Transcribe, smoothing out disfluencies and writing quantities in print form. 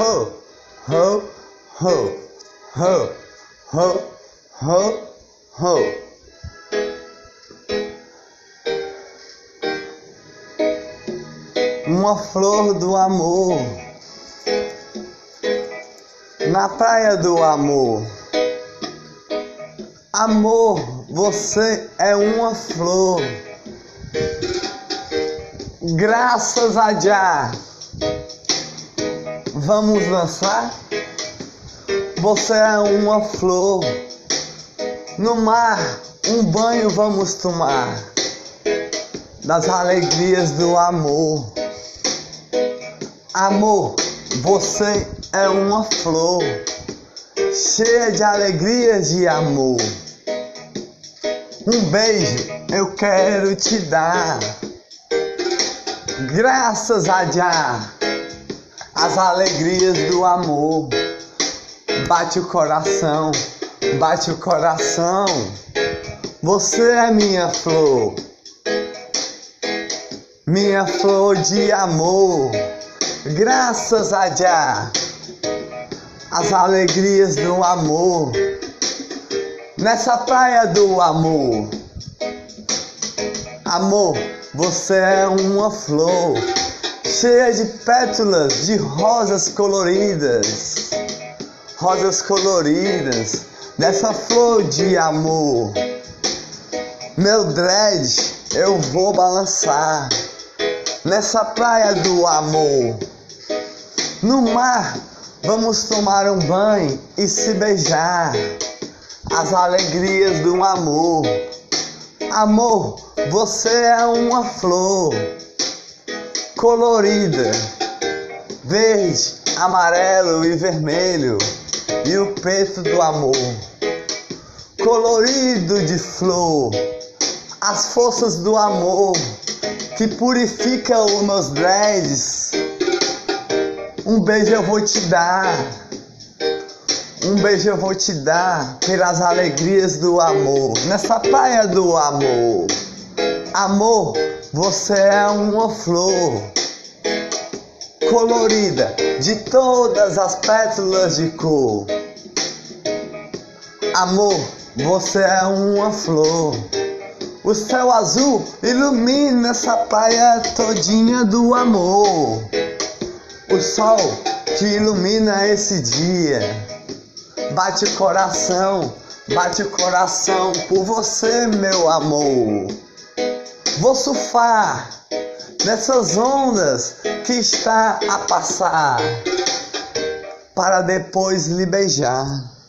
ho, ho, ho, ho, ho, ho, ho. Uma flor do amor, na praia do amor. Amor, você é uma flor. Graças a Jah, vamos dançar? Você é uma flor. No mar, um banho vamos tomar das alegrias do amor. Amor, você é uma flor cheia de alegrias de amor. Um beijo eu quero te dar. Graças a Jah, as alegrias do amor. Bate o coração, bate o coração. Você é minha flor de amor. Graças a Jah, as alegrias do amor. Nessa praia do amor. Amor, você é uma flor cheia de pétalas de rosas coloridas. Rosas coloridas dessa flor de amor. Meu dread eu vou balançar nessa praia do amor. No mar vamos tomar um banho e se beijar. As alegrias do amor. Amor, você é uma flor colorida, verde, amarelo e vermelho, e o peito do amor colorido de flor. As forças do amor que purificam os meus dreads. Um beijo eu vou te dar. Um beijo eu vou te dar pelas alegrias do amor, nessa praia do amor. Amor, você é uma flor colorida de todas as pétalas de cor. Amor, você é uma flor. O céu azul ilumina essa praia todinha do amor. O sol que ilumina esse dia. Bate o coração por você, meu amor. Vou surfar nessas ondas que está a passar, para depois lhe beijar.